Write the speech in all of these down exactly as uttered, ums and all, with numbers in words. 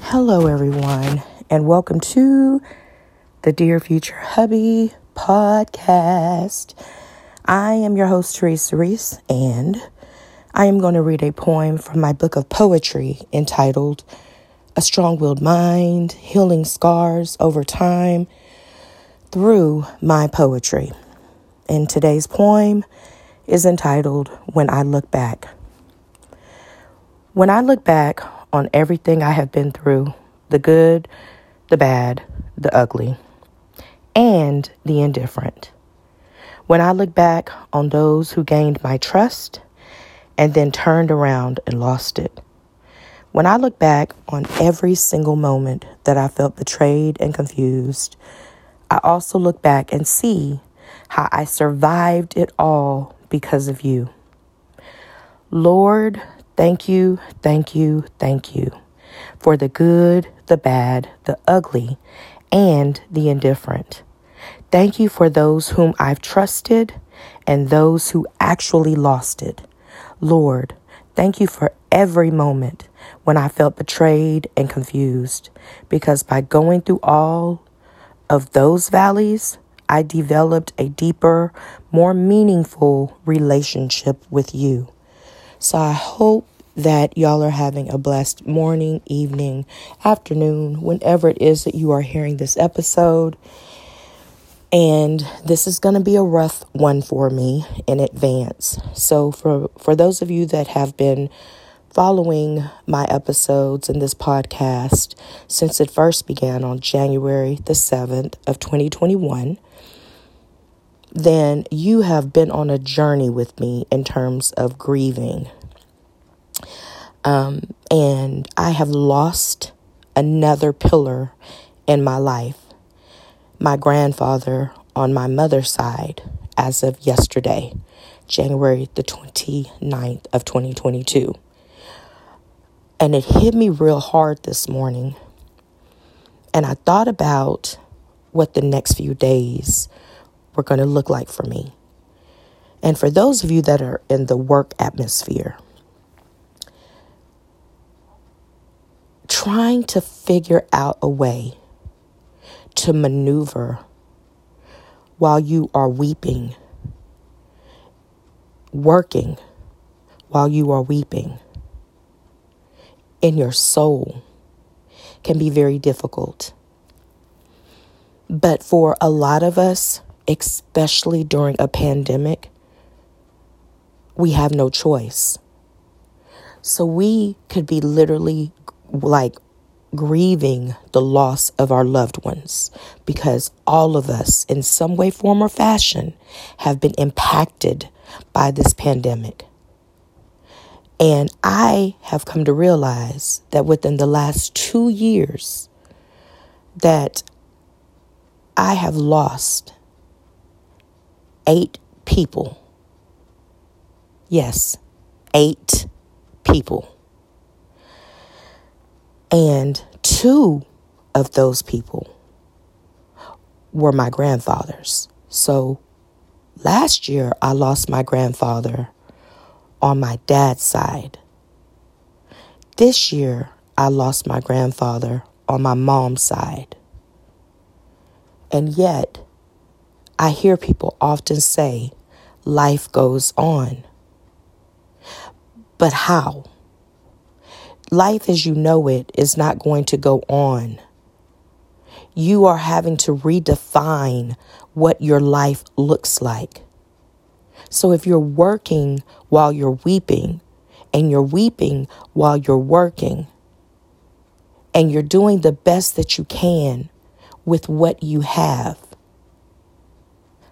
Hello, everyone, and welcome to the Dear Future Hubby podcast. I am your host, Theresa Reese, and I am going to read a poem from my book of poetry entitled A Strong-Willed Mind Healing Scars Over Time through my poetry. And today's poem is entitled When I Look Back. When I look back on everything I have been through, the good, the bad, the ugly, and the indifferent. When I look back on those who gained my trust and then turned around and lost it. When I look back on every single moment that I felt betrayed and confused, I also look back and see how I survived it all because of you. Lord, thank you, thank you, thank you for the good, the bad, the ugly, and the indifferent. Thank you for those whom I've trusted and those who actually lost it. Lord, thank you for every moment when I felt betrayed and confused, because by going through all of those valleys, I developed a deeper, more meaningful relationship with you. So I hope that y'all are having a blessed morning, evening, afternoon, whenever it is that you are hearing this episode. And this is going to be a rough one for me in advance. So for, for those of you that have been following my episodes in this podcast since it first began on January the seventh of twenty twenty-one, then you have been on a journey with me in terms of grieving. Um, and I have lost another pillar in my life, my grandfather on my mother's side, as of yesterday, January the twenty-ninth of twenty twenty-two. And it hit me real hard this morning. And I thought about what the next few days were going to look like for me. And for those of you that are in the work atmosphere, trying to figure out a way to maneuver while you are weeping, working while you are weeping in your soul can be very difficult. But for a lot of us, especially during a pandemic, we have no choice. So we could be literally like grieving the loss of our loved ones, because all of us in some way, form, or fashion have been impacted by this pandemic. And I have come to realize that within the last two years that I have lost eight people. Yes, eight people. And two of those people were my grandfathers. So last year, I lost my grandfather on my dad's side. This year, I lost my grandfather on my mom's side. And yet, I hear people often say, life goes on. But how? Life as you know it is not going to go on. You are having to redefine what your life looks like. So if you're working while you're weeping, and you're weeping while you're working, and you're doing the best that you can with what you have,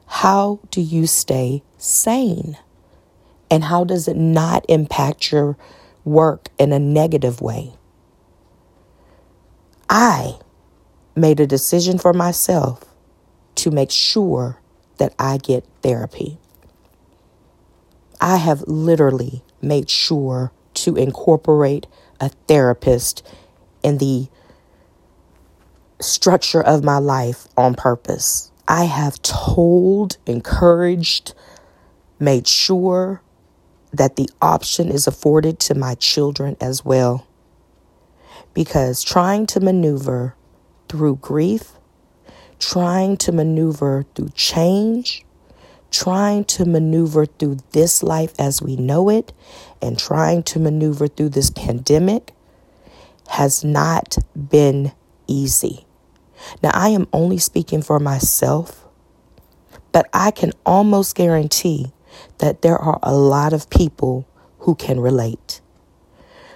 how do you stay sane? And how does it not impact your work in a negative way? I made a decision for myself to make sure that I get therapy. I have literally made sure to incorporate a therapist in the structure of my life on purpose. I have told, encouraged, made sure that the option is afforded to my children as well. because trying to maneuver through grief, trying to maneuver through change, trying to maneuver through this life as we know it, and trying to maneuver through this pandemic has not been easy. Now, I am only speaking for myself, but I can almost guarantee that there are a lot of people who can relate.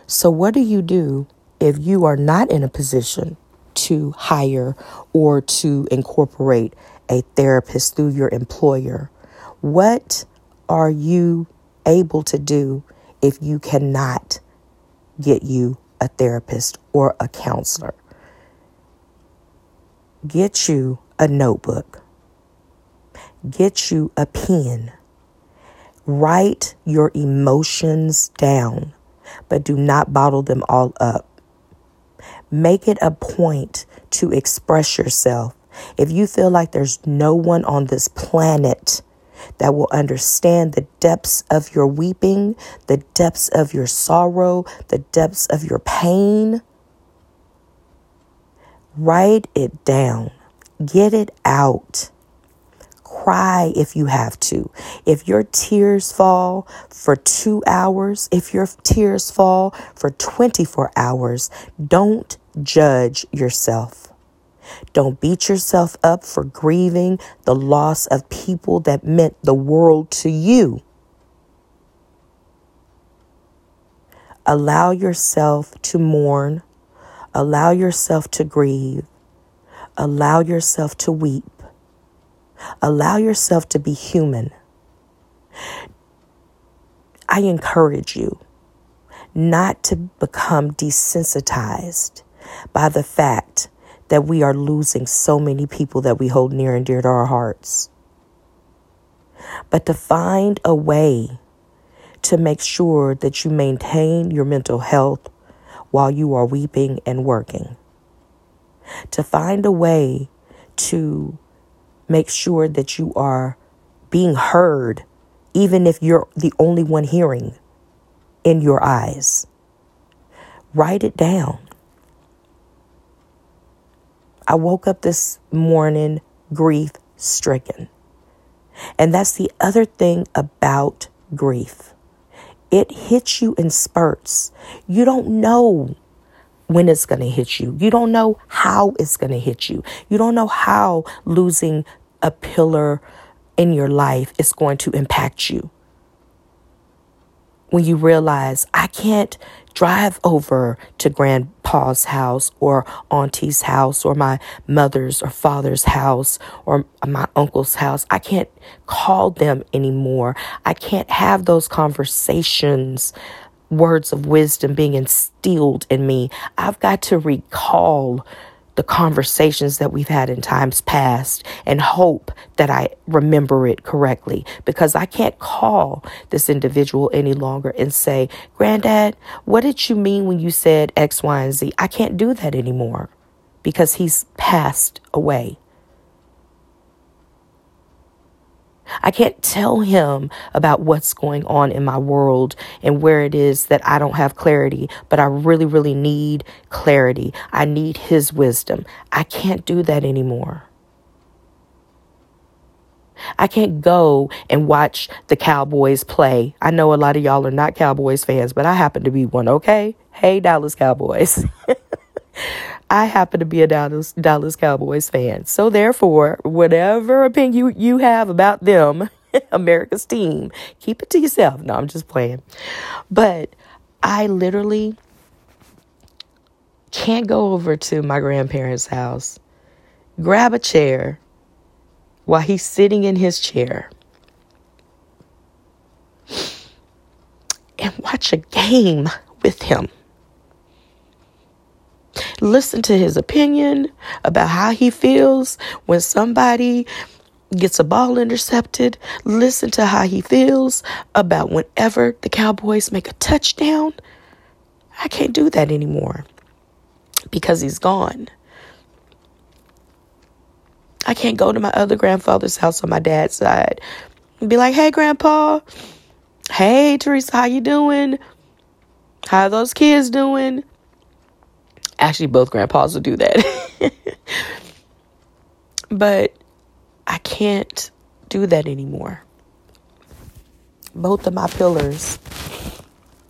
So what do you do if you are not in a position to hire or to incorporate a therapist through your employer? What are you able to do if you cannot get you a therapist or a counselor? Get you a notebook. Get you a pen. Write your emotions down, but do not bottle them all up. Make it a point to express yourself. If you feel like there's no one on this planet that will understand the depths of your weeping, the depths of your sorrow, the depths of your pain, write it down. Get it out. Cry if you have to. If your tears fall for two hours, if your tears fall for twenty-four hours, don't judge yourself. Don't beat yourself up for grieving the loss of people that meant the world to you. Allow yourself to mourn. Allow yourself to grieve. Allow yourself to weep. Allow yourself to be human. I encourage you not to become desensitized by the fact that we are losing so many people that we hold near and dear to our hearts, but to find a way to make sure that you maintain your mental health while you are weeping and working. To find a way to make sure that you are being heard, even if you're the only one hearing in your eyes. Write it down. I woke up this morning grief-stricken. And that's the other thing about grief. It hits you in spurts. You don't know when it's going to hit you. You don't know how it's going to hit you. You don't know how losing a pillar in your life is going to impact you. When you realize, I can't drive over to grandpa's house or auntie's house or my mother's or father's house or my uncle's house. I can't call them anymore. I can't have those conversations. Words of wisdom being instilled in me. I've got to recall the conversations that we've had in times past and hope that I remember it correctly, because I can't call this individual any longer and say, Granddad, what did you mean when you said X, Y, and Z? I can't do that anymore because he's passed away. I can't tell him about what's going on in my world and where it is that I don't have clarity, but I really, really need clarity. I need his wisdom. I can't do that anymore. I can't go and watch the Cowboys play. I know a lot of y'all are not Cowboys fans, but I happen to be one, okay? Hey, Dallas Cowboys. I happen to be a Dallas, Dallas Cowboys fan. So therefore, whatever opinion you, you have about them, America's team, keep it to yourself. No, I'm just playing. But I literally can't go over to my grandparents' house, grab a chair while he's sitting in his chair and watch a game with him. Listen to his opinion about how he feels when somebody gets a ball intercepted. Listen to how he feels about whenever the Cowboys make a touchdown. I can't do that anymore because he's gone. I can't go to my other grandfather's house on my dad's side and be like, hey, Grandpa. Hey, Theresa, how you doing? How are those kids doing? Actually, both grandpas will do that. But I can't do that anymore. Both of my pillars,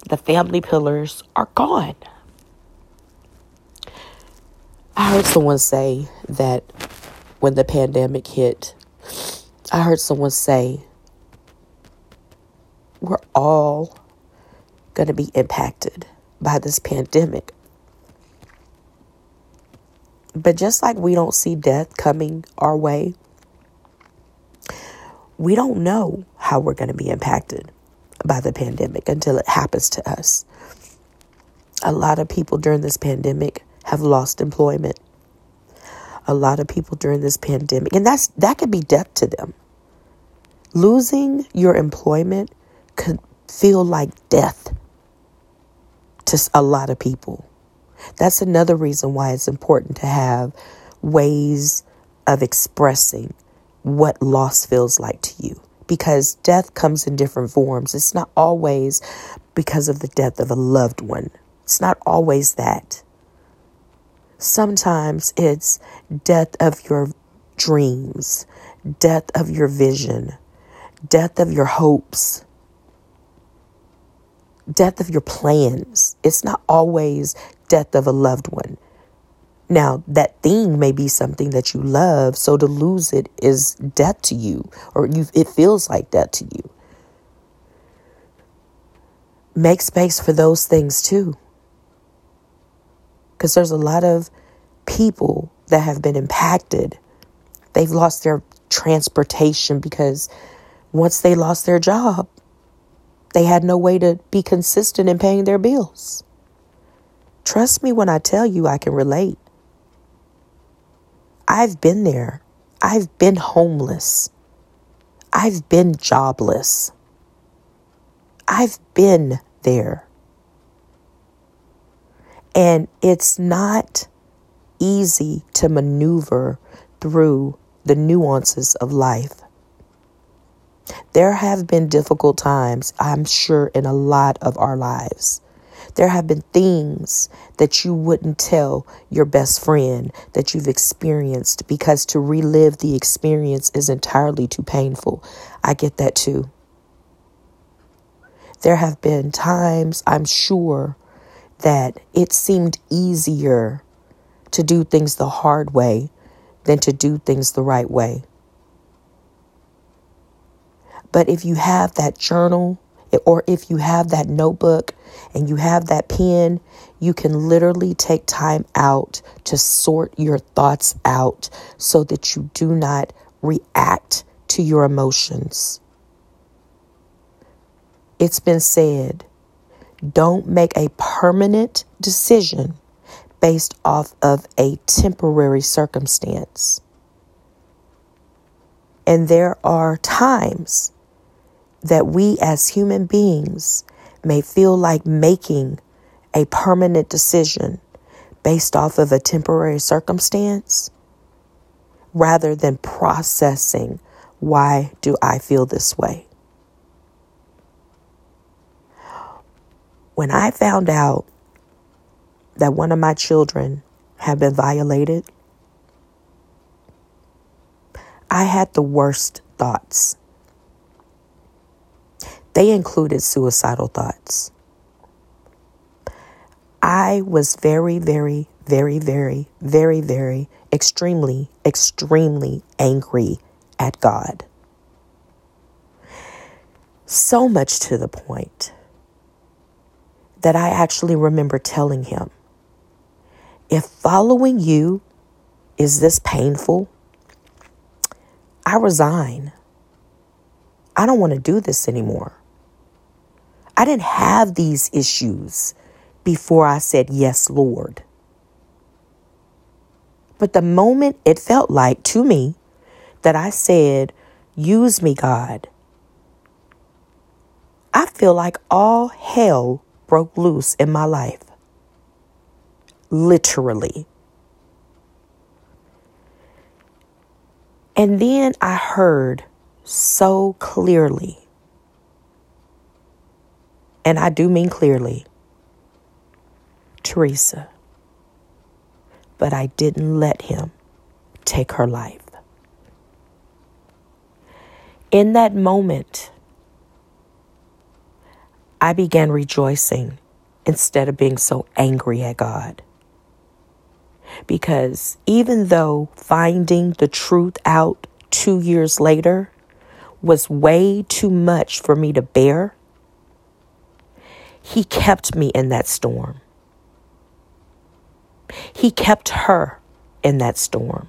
the family pillars, are gone. I heard someone say that when the pandemic hit, I heard someone say, we're all going to be impacted by this pandemic. But just like we don't see death coming our way, we don't know how we're going to be impacted by the pandemic until it happens to us. A lot of people during this pandemic have lost employment. A lot of people during this pandemic, and that's that could be death to them. Losing your employment could feel like death to a lot of people. That's another reason why it's important to have ways of expressing what loss feels like to you, because death comes in different forms. It's not always because of the death of a loved one. It's not always that. Sometimes it's death of your dreams, death of your vision, death of your hopes, death of your plans. It's not always death of a loved one. Now, that thing may be something that you love, so to lose it is death to you, or you, it feels like death to you. Make space for those things too, because there's a lot of people that have been impacted. They've lost their transportation because once they lost their job, they had no way to be consistent in paying their bills. Trust me when I tell you I can relate. I've been there. I've been homeless. I've been jobless. I've been there. And it's not easy to maneuver through the nuances of life. There have been difficult times, I'm sure, in a lot of our lives. There have been things that you wouldn't tell your best friend that you've experienced, because to relive the experience is entirely too painful. I get that too. There have been times, I'm sure, that it seemed easier to do things the hard way than to do things the right way. But if you have that journal, or if you have that notebook and you have that pen, you can literally take time out to sort your thoughts out so that you do not react to your emotions. It's been said, don't make a permanent decision based off of a temporary circumstance. And there are times that we as human beings may feel like making a permanent decision based off of a temporary circumstance rather than processing, why do I feel this way? When I found out that one of my children had been violated, I had the worst thoughts. They included suicidal thoughts. I was very, very, very, very, very, very, extremely, extremely angry at God. So much to the point that I actually remember telling him, if following you is this painful, I resign. I don't want to do this anymore. I didn't have these issues before I said, yes, Lord. But the moment it felt like to me that I said, use me, God, I feel like all hell broke loose in my life. Literally. And then I heard so clearly, and I do mean clearly, Theresa, but I didn't let him take her life. In that moment, I began rejoicing instead of being so angry at God. Because even though finding the truth out two years later was way too much for me to bear, he kept me in that storm. He kept her in that storm.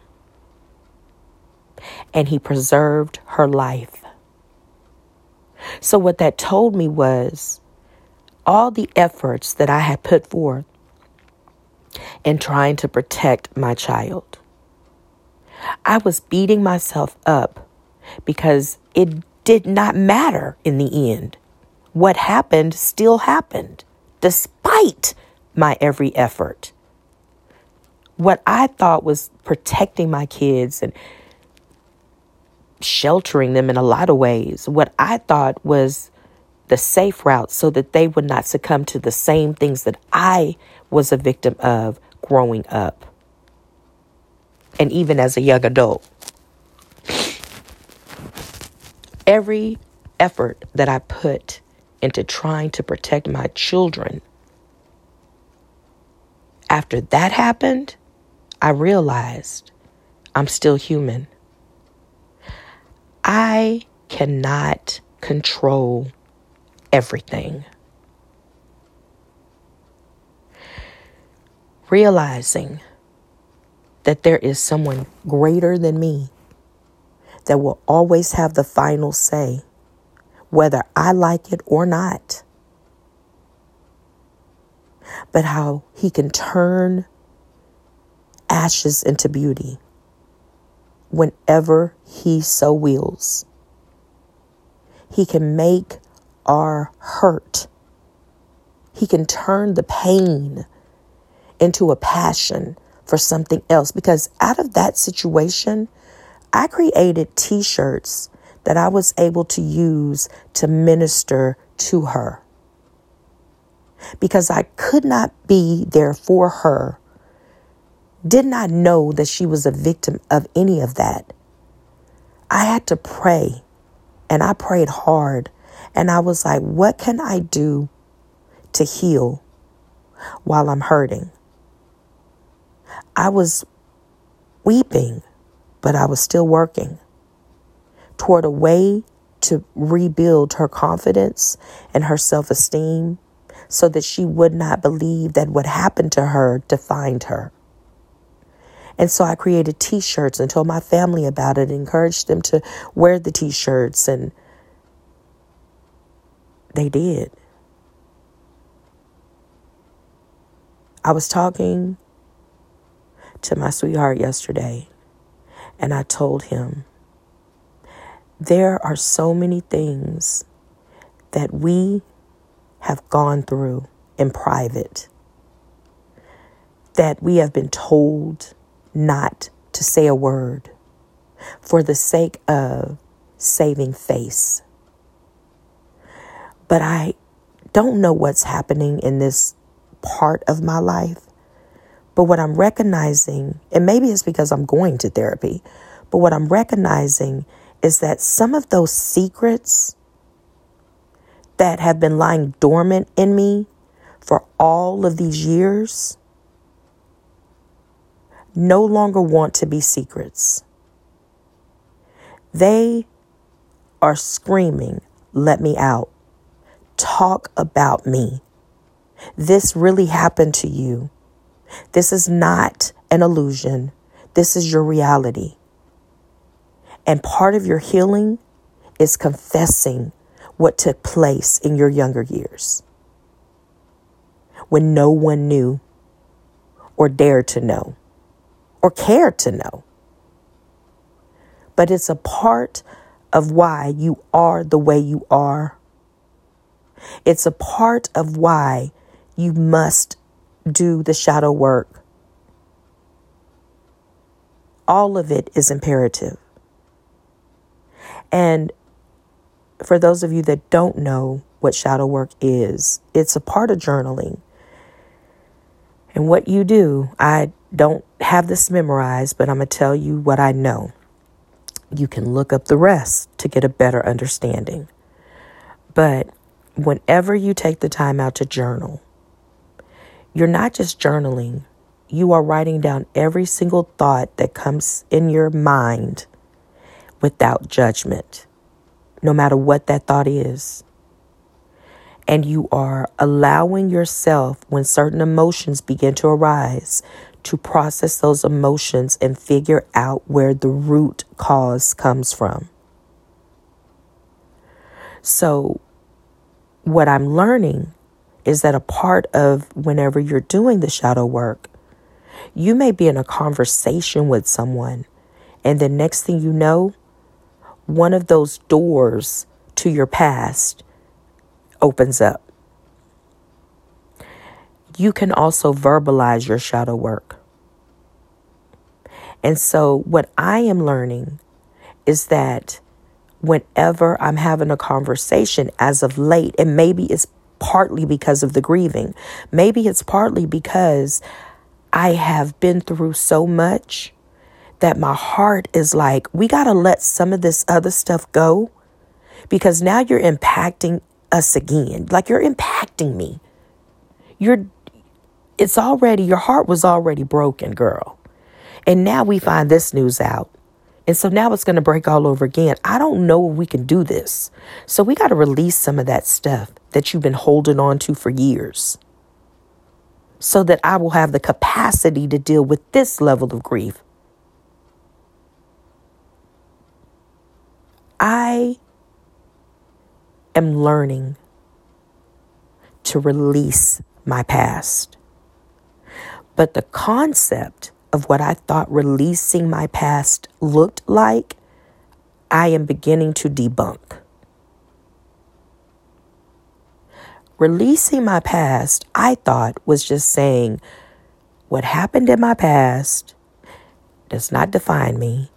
And he preserved her life. So what that told me was all the efforts that I had put forth in trying to protect my child, I was beating myself up because it did not matter in the end. What happened still happened, despite my every effort. What I thought was protecting my kids and sheltering them in a lot of ways, what I thought was the safe route so that they would not succumb to the same things that I was a victim of growing up. And even as a young adult, every effort that I put into trying to protect my children, after that happened, I realized I'm still human. I cannot control everything. Realizing that there is someone greater than me that will always have the final say, whether I like it or not. But how he can turn ashes into beauty whenever he so wills. He can make our hurt. He can turn the pain into a passion for something else. Because out of that situation, I created t-shirts that I was able to use to minister to her. Because I could not be there for her. Did not know that she was a victim of any of that. I had to pray, and I prayed hard, and I was like, what can I do to heal while I'm hurting? I was weeping, but I was still working toward a way to rebuild her confidence and her self-esteem so that she would not believe that what happened to her defined her. And so I created t-shirts and told my family about it, encouraged them to wear the t-shirts, and they did. I was talking to my sweetheart yesterday, and I told him, there are so many things that we have gone through in private that we have been told not to say a word for the sake of saving face. But I don't know what's happening in this part of my life. But what I'm recognizing, and maybe it's because I'm going to therapy, but what I'm recognizing is that some of those secrets that have been lying dormant in me for all of these years no longer want to be secrets. They are screaming, let me out. Talk about me. This really happened to you. This is not an illusion. This is your reality. And part of your healing is confessing what took place in your younger years when no one knew or dared to know. Or care to know. But it's a part of why you are the way you are. It's a part of why you must do the shadow work. All of it is imperative. And for those of you that don't know what shadow work is, it's a part of journaling. And what you do, I don't have this memorized, but I'm going to tell you what I know. You can look up the rest to get a better understanding. But whenever you take the time out to journal, you're not just journaling. You are writing down every single thought that comes in your mind without judgment, no matter what that thought is. And you are allowing yourself, when certain emotions begin to arise, to process those emotions and figure out where the root cause comes from. So what I'm learning is that a part of whenever you're doing the shadow work, you may be in a conversation with someone, and the next thing you know, one of those doors to your past opens up. You can also verbalize your shadow work. And so what I am learning is that whenever I'm having a conversation as of late, and maybe it's partly because of the grieving, maybe it's partly because I have been through so much that my heart is like, we got to let some of this other stuff go, because now you're impacting us again. Like, you're impacting me. You're, it's already, your heart was already broken, girl. And now we find this news out. And so now it's going to break all over again. I don't know if we can do this. So we got to release some of that stuff that you've been holding on to for years, so that I will have the capacity to deal with this level of grief. I am learning to release my past. But the concept of what I thought releasing my past looked like, I am beginning to debunk. Releasing my past, I thought, was just saying, what happened in my past does not define me.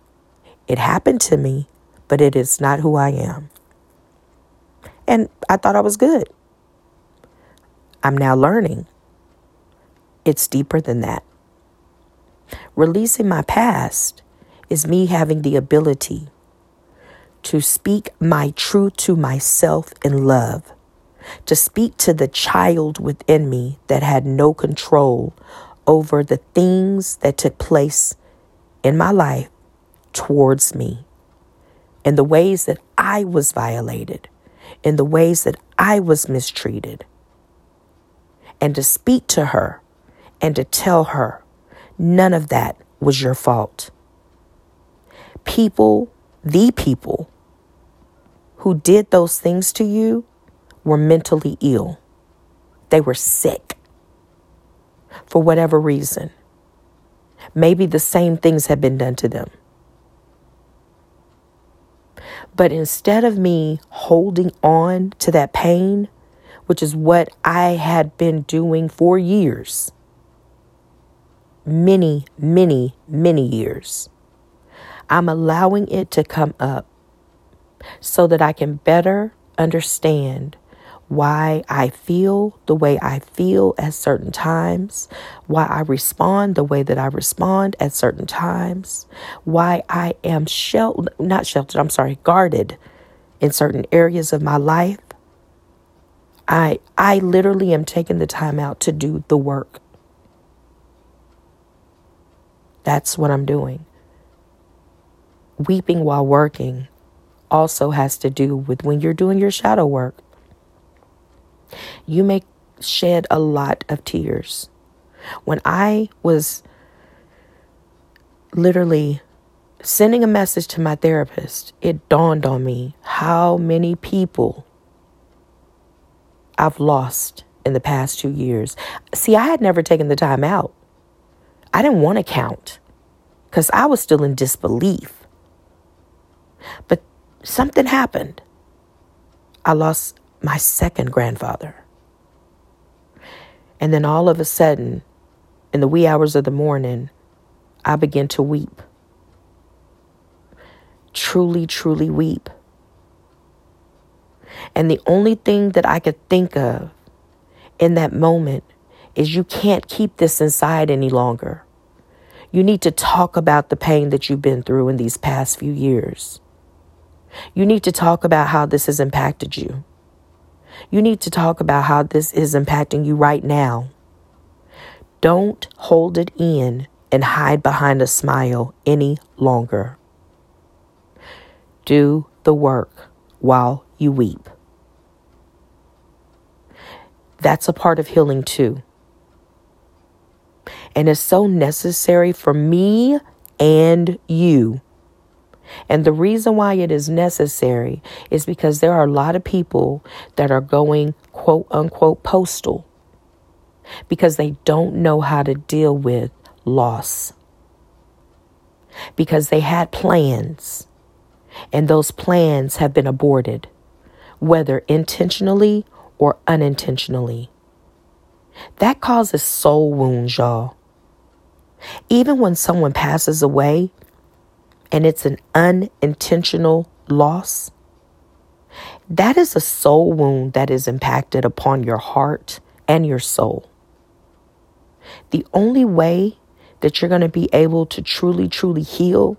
It happened to me, but it is not who I am. And I thought I was good. I'm now learning it's deeper than that. Releasing my past is me having the ability to speak my truth to myself in love, to speak to the child within me that had no control over the things that took place in my life towards me, and the ways that I was violated, and the ways that I was mistreated, and to speak to her and to tell her, none of that was your fault. People, the people who did those things to you were mentally ill. They were sick for whatever reason. Maybe the same things had been done to them. But instead of me holding on to that pain, which is what I had been doing for years, many, many, many years, I'm allowing it to come up so that I can better understand why I feel the way I feel at certain times, why I respond the way that I respond at certain times, why I am sheltered, not sheltered, I'm sorry, guarded in certain areas of my life. I I literally am taking the time out to do the work. That's what I'm doing. Weeping while working also has to do with when you're doing your shadow work. You may shed a lot of tears. When I was literally sending a message to my therapist, it dawned on me how many people I've lost in the past two years. See, I had never taken the time out. I didn't want to count because I was still in disbelief. But something happened. I lost my second grandfather. And then all of a sudden, in the wee hours of the morning, I began to weep. Truly, truly weep. And the only thing that I could think of in that moment is, you can't keep this inside any longer. You need to talk about the pain that you've been through in these past few years. You need to talk about how this has impacted you. You need to talk about how this is impacting you right now. Don't hold it in and hide behind a smile any longer. Do the work while you weep. That's a part of healing too. And it's so necessary for me and you. And the reason why it is necessary is because there are a lot of people that are going quote unquote postal because they don't know how to deal with loss. Because they had plans and those plans have been aborted, whether intentionally or unintentionally. That causes soul wounds, y'all. Even when someone passes away, and it's an unintentional loss, that is a soul wound that is impacted upon your heart and your soul. The only way that you're going to be able to truly, truly heal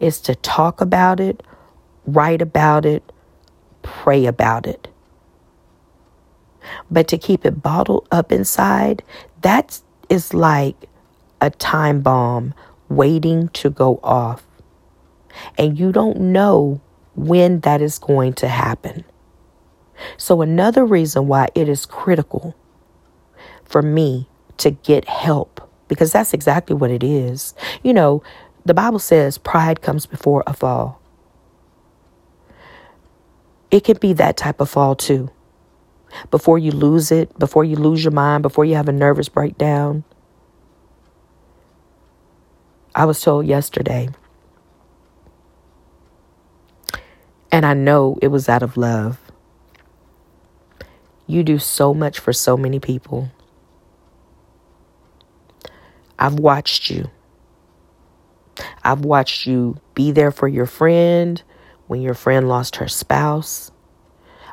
is to talk about it, write about it, pray about it. But to keep it bottled up inside, that is like a time bomb waiting to go off. And you don't know when that is going to happen. So another reason why it is critical for me to get help, because that's exactly what it is. You know, the Bible says pride comes before a fall. It could be that type of fall too. Before you lose it, before you lose your mind, before you have a nervous breakdown. I was told yesterday, and I know it was out of love. You do so much for so many people. I've watched you. I've watched you be there for your friend when your friend lost her spouse.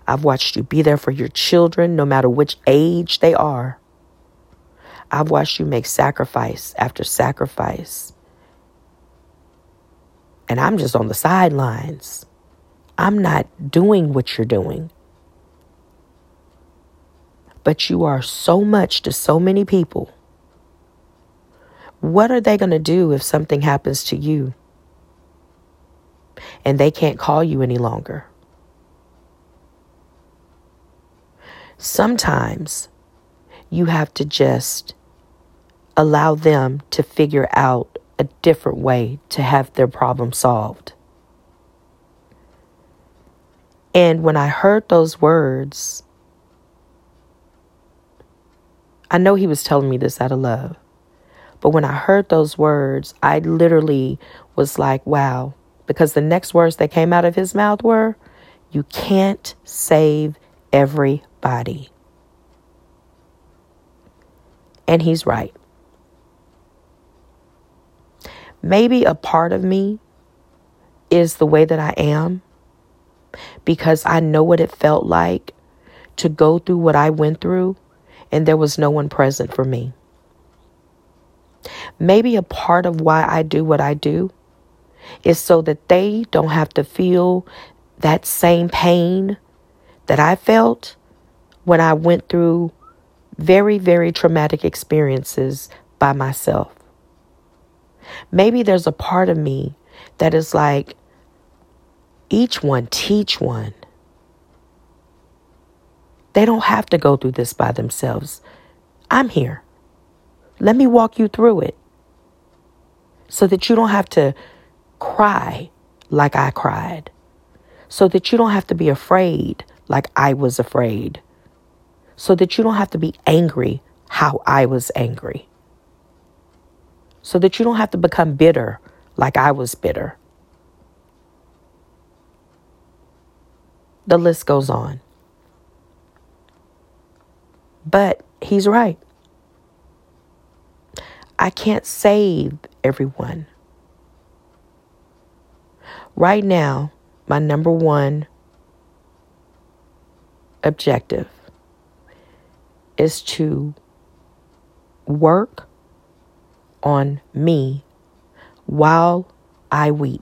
I've watched you be there for your children, no matter which age they are. I've watched you make sacrifice after sacrifice. And I'm just on the sidelines. I'm not doing what you're doing. But you are so much to so many people. What are they going to do if something happens to you and they can't call you any longer? Sometimes you have to just allow them to figure out a different way to have their problem solved. And when I heard those words, I know he was telling me this out of love, but when I heard those words, I literally was like, wow, because the next words that came out of his mouth were, you can't save everybody. And he's right. Maybe a part of me is the way that I am because I know what it felt like to go through what I went through and there was no one present for me. Maybe a part of why I do what I do is so that they don't have to feel that same pain that I felt when I went through very, very traumatic experiences by myself. Maybe there's a part of me that is like, each one, teach one. They don't have to go through this by themselves. I'm here. Let me walk you through it so that you don't have to cry like I cried, so that you don't have to be afraid like I was afraid, so that you don't have to be angry how I was angry, so that you don't have to become bitter like I was bitter. The list goes on. But he's right. I can't save everyone. Right now, my number one objective is to work on me while I weep.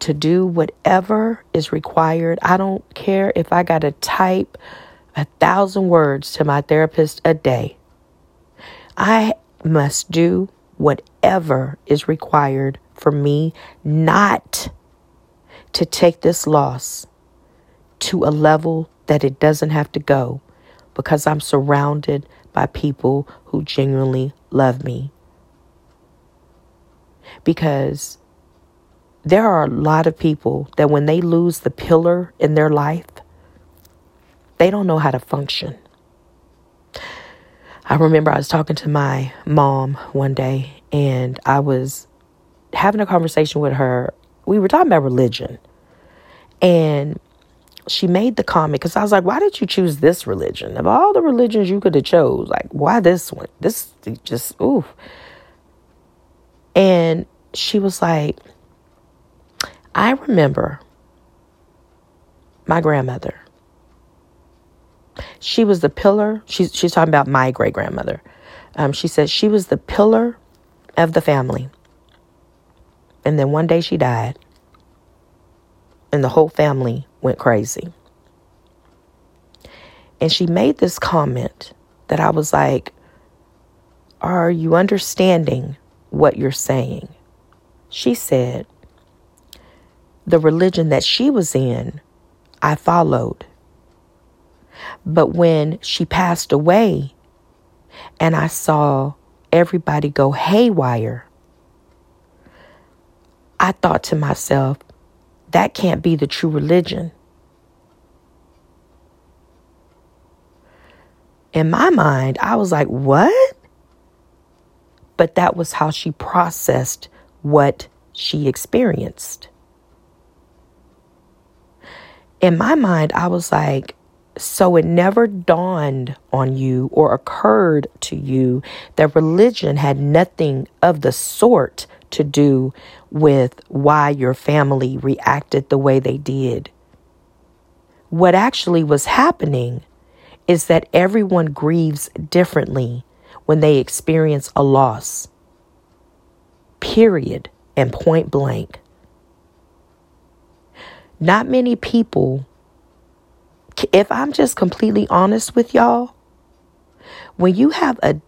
To do whatever is required. I don't care if I got to type a thousand words to my therapist a day. I must do whatever is required for me not to take this loss to a level that it doesn't have to go, because I'm surrounded by people who genuinely love me. Because there are a lot of people that when they lose the pillar in their life, they don't know how to function. I remember I was talking to my mom one day, and I was having a conversation with her. We were talking about religion, and she made the comment, because I was like, why did you choose this religion? Of all the religions you could have chose, like, why this one? This just, oof. And she was like, I remember my grandmother. She was the pillar. She's, she's talking about my great-grandmother. Um, she said she was the pillar of the family. And then one day she died. And the whole family went crazy. And she made this comment that I was like, are you understanding what you're saying? She said, the religion that she was in, I followed. But when she passed away and I saw everybody go haywire, I thought to myself, that can't be the true religion. In my mind, I was like, what? But that was how she processed what she experienced. In my mind, I was like, so it never dawned on you or occurred to you that religion had nothing of the sort to do with why your family reacted the way they did. What actually was happening is that everyone grieves differently when they experience a loss. Period and point blank. Not many people, if I'm just completely honest with y'all, when you have a,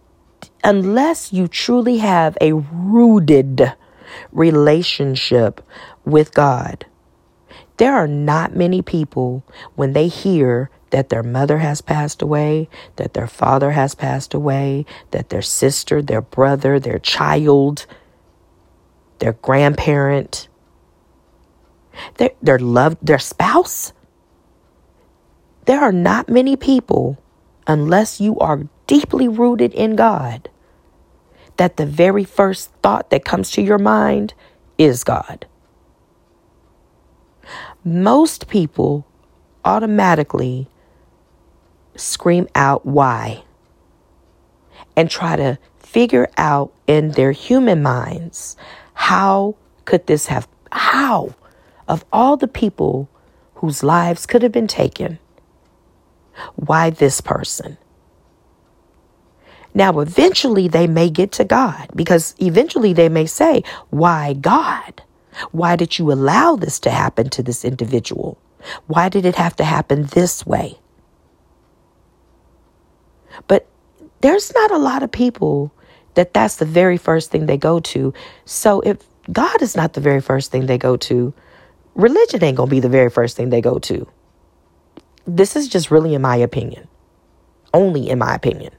unless you truly have a rooted relationship with God, there are not many people when they hear that their mother has passed away, that their father has passed away, that their sister, their brother, their child, their grandparent, their, their love, their spouse. There are not many people, unless you are deeply rooted in God, that the very first thought that comes to your mind is God. Most people automatically scream out why and try to figure out in their human minds, how could this have, how of all the people whose lives could have been taken, why this person? Now, eventually they may get to God, because eventually they may say, why God? Why did you allow this to happen to this individual? Why did it have to happen this way? But there's not a lot of people that that's the very first thing they go to. So if God is not the very first thing they go to, religion ain't going to be the very first thing they go to. This is just really in my opinion, only in my opinion.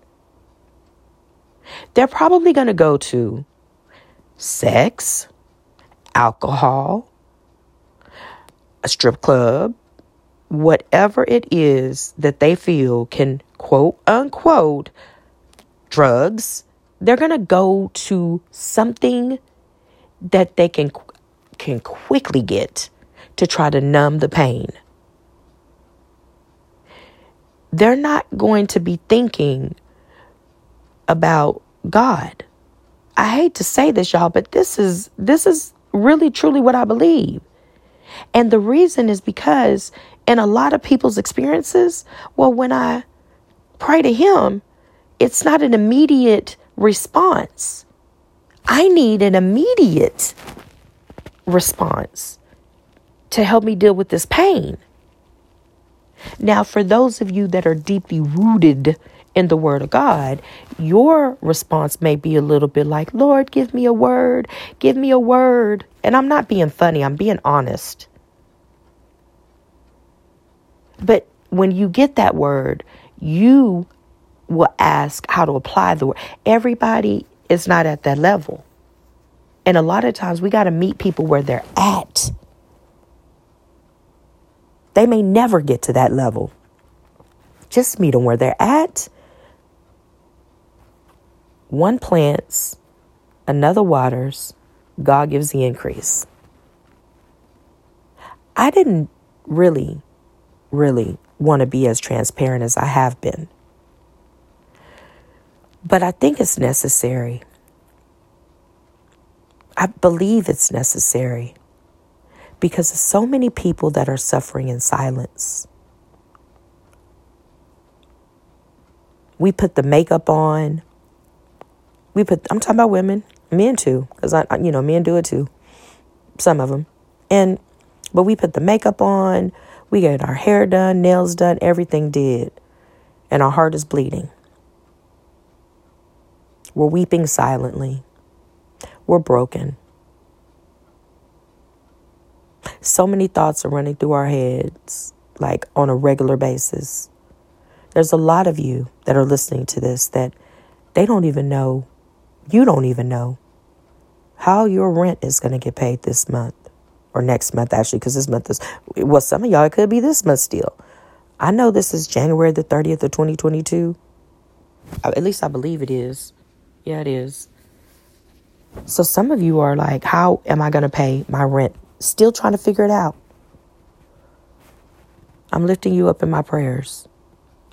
They're probably going to go to sex, alcohol, a strip club, whatever it is that they feel can, quote unquote, drugs. They're going to go to something that they can can quickly get to try to numb the pain. They're not going to be thinking about God. I hate to say this, y'all, but this is this is really truly what I believe. And the reason is because in a lot of people's experiences, well, when I pray to him, it's not an immediate response. I need an immediate response to help me deal with this pain. Now, for those of you that are deeply rooted in the Word of God, your response may be a little bit like, Lord, give me a word, give me a word. And I'm not being funny, I'm being honest. But when you get that word, you will ask how to apply the word. Everybody is not at that level. And a lot of times we got to meet people where they're at. They may never get to that level. Just meet them where they're at. One plants, another waters, God gives the increase. I didn't really, really want to be as transparent as I have been. But I think it's necessary. I believe it's necessary. Because there's so many people that are suffering in silence. We put the makeup on. We put, I'm talking about women, men too, because I, you know, men do it too. Some of them. And, but we put the makeup on. We get our hair done, nails done, everything did. And our heart is bleeding. We're weeping silently. We're broken. So many thoughts are running through our heads, like on a regular basis. There's a lot of you that are listening to this that they don't even know, you don't even know how your rent is going to get paid this month or next month, actually, because this month is, well, some of y'all, it could be this month still. I know this is January the thirtieth of twenty twenty-two. At least I believe it is. Yeah, it is. So some of you are like, how am I going to pay my rent? Still trying to figure it out. I'm lifting you up in my prayers.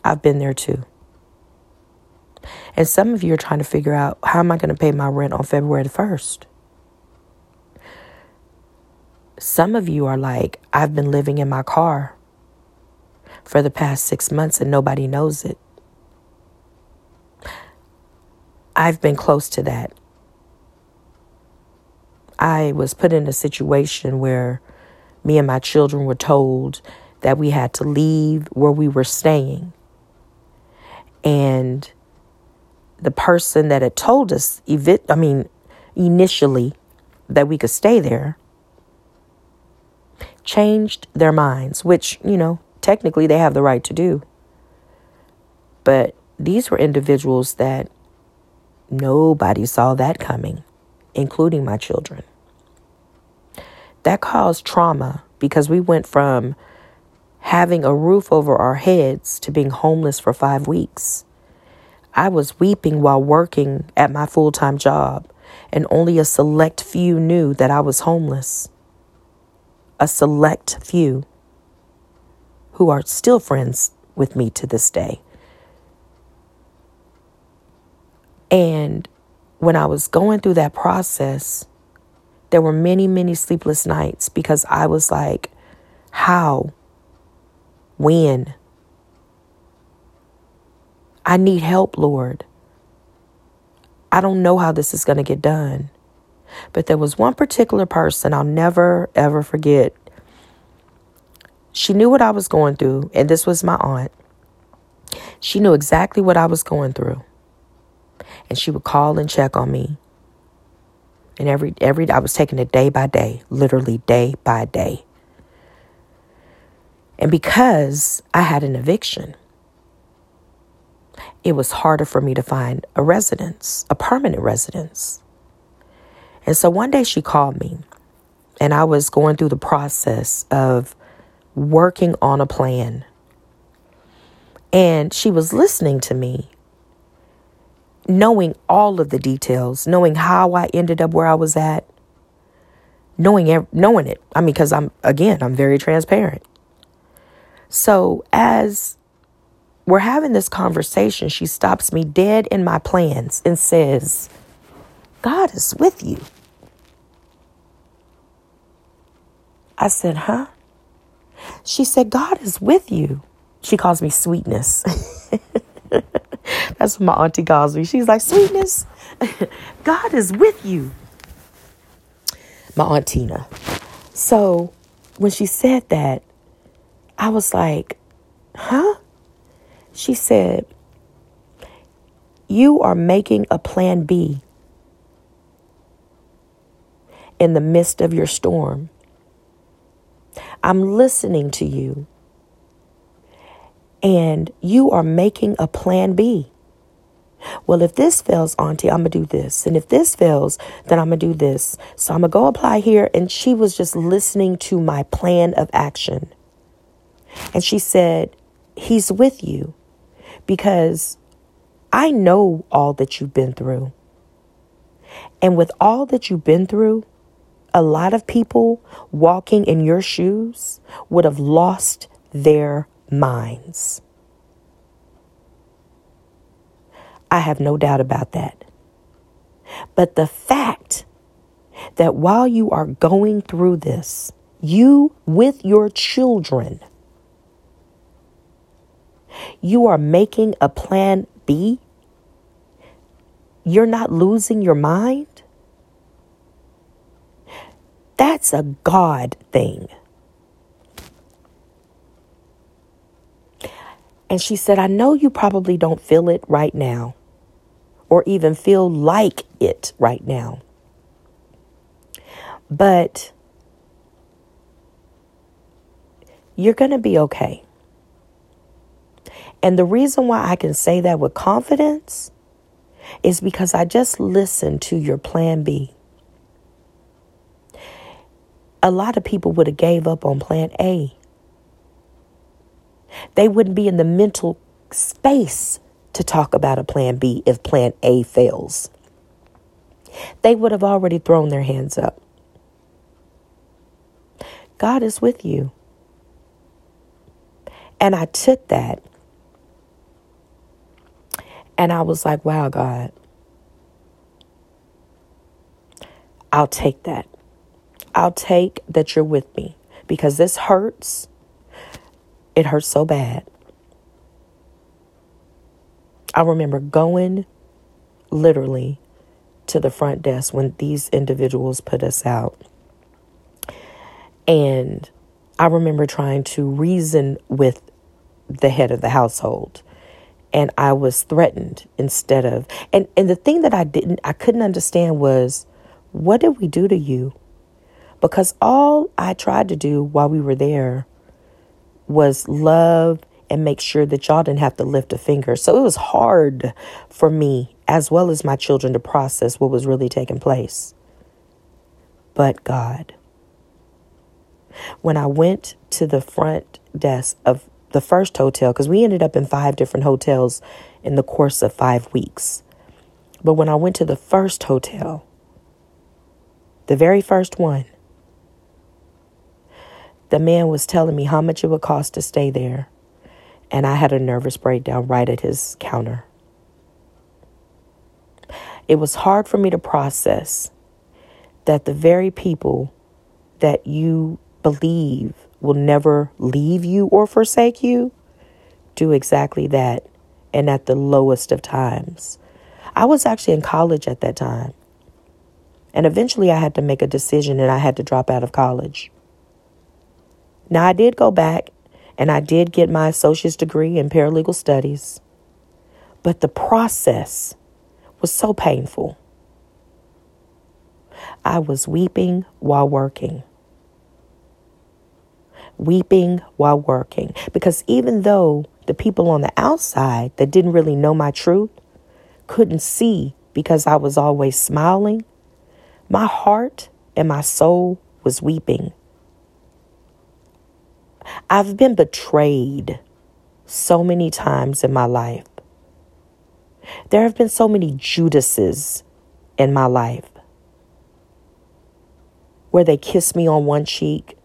I've been there too. And some of you are trying to figure out, how am I going to pay my rent on February the first? Some of you are like, I've been living in my car for the past six months and nobody knows it. I've been close to that. I was put in a situation where me and my children were told that we had to leave where we were staying. And the person that had told us, evi- I mean, initially, that we could stay there, changed their minds, which, you know, technically they have the right to do. But these were individuals that nobody saw that coming, including my children. That caused trauma because we went from having a roof over our heads to being homeless for five weeks. I was weeping while working at my full-time job, and only a select few knew that I was homeless. A select few who are still friends with me to this day. And when I was going through that process, there were many, many sleepless nights because I was like, how? When? I need help, Lord. I don't know how this is going to get done. But there was one particular person I'll never, ever forget. She knew what I was going through, and this was my aunt. She knew exactly what I was going through. And she would call and check on me. And every, every, I was taking it day by day, literally day by day. And because I had an eviction, it was harder for me to find a residence, a permanent residence. And so one day she called me, and I was going through the process of working on a plan. And she was listening to me, knowing all of the details, knowing how I ended up where I was at, knowing knowing it. I mean, because I'm, again, I'm very transparent. So as we're having this conversation, she stops me dead in my plans and says, God is with you. I said, huh? She said, God is with you. She calls me sweetness. That's what my auntie calls me. She's like, sweetness, God is with you. My Aunt Tina. So when she said that, I was like, huh? She said, you are making a plan B in the midst of your storm. I'm listening to you. And you are making a plan B. Well, if this fails, Auntie, I'm going to do this. And if this fails, then I'm going to do this. So I'm going to go apply here. And she was just listening to my plan of action. And she said, he's with you because I know all that you've been through. And with all that you've been through, a lot of people walking in your shoes would have lost their minds. I have no doubt about that. But the fact that while you are going through this, you with your children, you are making a plan B. You're not losing your mind. That's a God thing. And she said, I know you probably don't feel it right now or even feel like it right now. But you're going to be okay. And the reason why I can say that with confidence is because I just listened to your plan B. A lot of people would have gave up on plan A. They wouldn't be in the mental space to talk about a plan B if plan A fails. They would have already thrown their hands up. God is with you. And I took that. And I was like, wow, God, I'll take that. I'll take that you're with me because this hurts. It hurts so bad. I remember going literally to the front desk when these individuals put us out. And I remember trying to reason with the head of the household. And I was threatened instead of. And, and the thing that I didn't, I couldn't understand was, what did we do to you? Because all I tried to do while we were there was love and make sure that y'all didn't have to lift a finger. So it was hard for me as well as my children to process what was really taking place. But God, when I went to the front desk of the first hotel, because we ended up in five different hotels in the course of five weeks. But when I went to the first hotel, the very first one, the man was telling me how much it would cost to stay there. And I had a nervous breakdown right at his counter. It was hard for me to process that the very people that you believe will never leave you or forsake you do exactly that. And at the lowest of times. I was actually in college at that time. And eventually I had to make a decision and I had to drop out of college. Now, I did go back and I did get my associate's degree in paralegal studies, but the process was so painful. I was weeping while working. Weeping while working. Because even though the people on the outside that didn't really know my truth couldn't see because I was always smiling, my heart and my soul was weeping. I've been betrayed so many times in my life. There have been so many Judases in my life where they kiss me on one cheek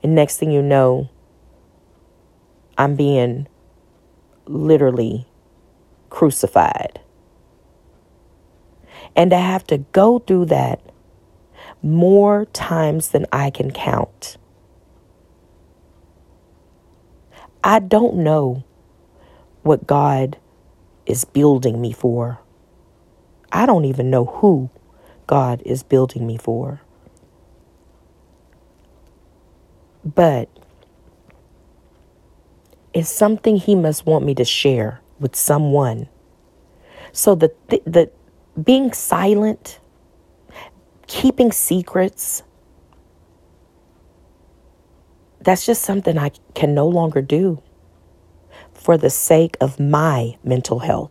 and next thing you know, I'm being literally crucified. And I have to go through that more times than I can count. I don't know what God is building me for. I don't even know who God is building me for. But it's something he must want me to share with someone. So the, the, the being silent, keeping secrets, that's just something I can no longer do for the sake of my mental health.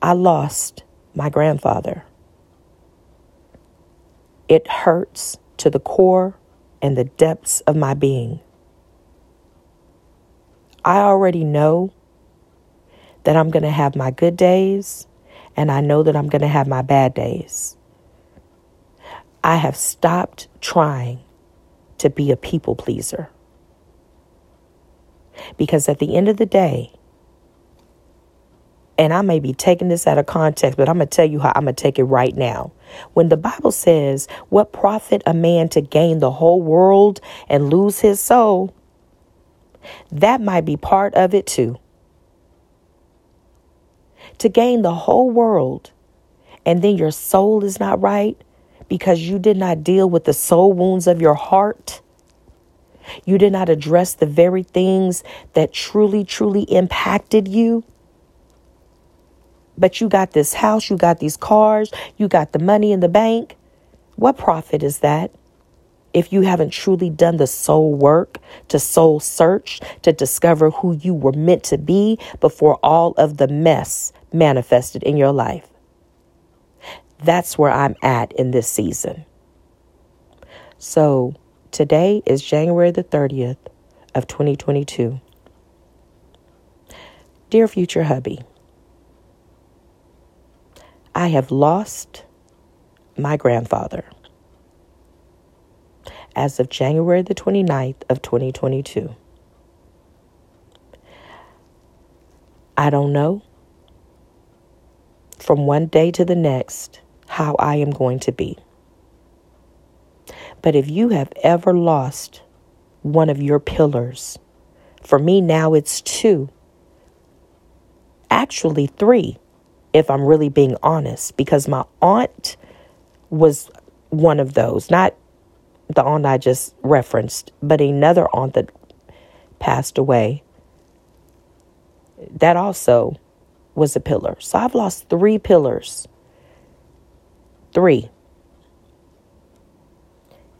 I lost my grandfather. It hurts to the core and the depths of my being. I already know that I'm going to have my good days, and I know that I'm going to have my bad days. I have stopped trying to be a people pleaser. Because at the end of the day, and I may be taking this out of context, but I'm going to tell you how I'm going to take it right now. When the Bible says, what profit a man to gain the whole world and lose his soul? That might be part of it too. To gain the whole world and then your soul is not right because you did not deal with the soul wounds of your heart. You did not address the very things that truly, truly impacted you. But you got this house, you got these cars, you got the money in the bank. What profit is that if you haven't truly done the soul work, to soul search, to discover who you were meant to be before all of the mess manifested in your life? That's where I'm at in this season. So today is January the thirtieth of twenty twenty-two. Dear future hubby, I have lost my grandfather as of January the twenty-ninth of twenty twenty-two. I don't know from one day to the next how I am going to be. But if you have ever lost one of your pillars, for me now it's two, actually three, if I'm really being honest, because my aunt was one of those, not the aunt I just referenced, but another aunt that passed away. That also was a pillar. So I've lost three pillars, three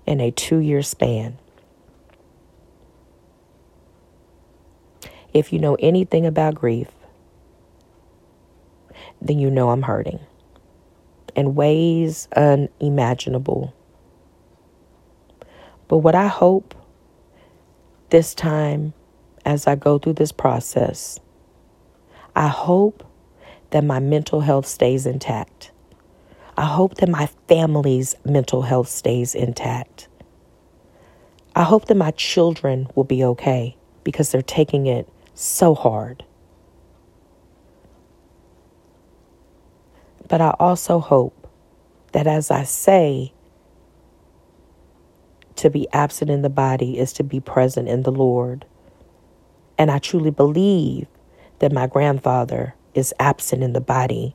in a two year span. If you know anything about grief, then you know I'm hurting in ways unimaginable. But what I hope this time, as I go through this process, I hope that my mental health stays intact. I hope that my family's mental health stays intact. I hope that my children will be okay because they're taking it so hard. But I also hope that as I say, to be absent in the body is to be present in the Lord. And I truly believe that my grandfather is absent in the body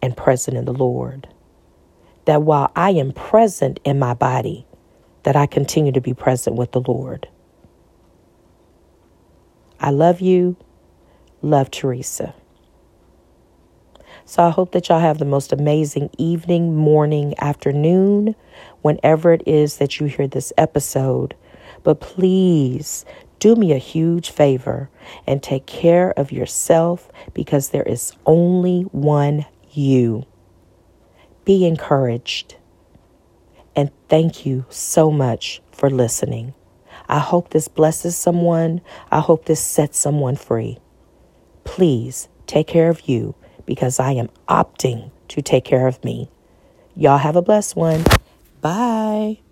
and present in the Lord. That while I am present in my body, that I continue to be present with the Lord. I love you. Love, Theresa. So I hope that y'all have the most amazing evening, morning, afternoon, whenever it is that you hear this episode. But please do me a huge favor and take care of yourself because there is only one you. Be encouraged. And thank you so much for listening. I hope this blesses someone. I hope this sets someone free. Please take care of you, because I am opting to take care of me. Y'all have a blessed one. Bye.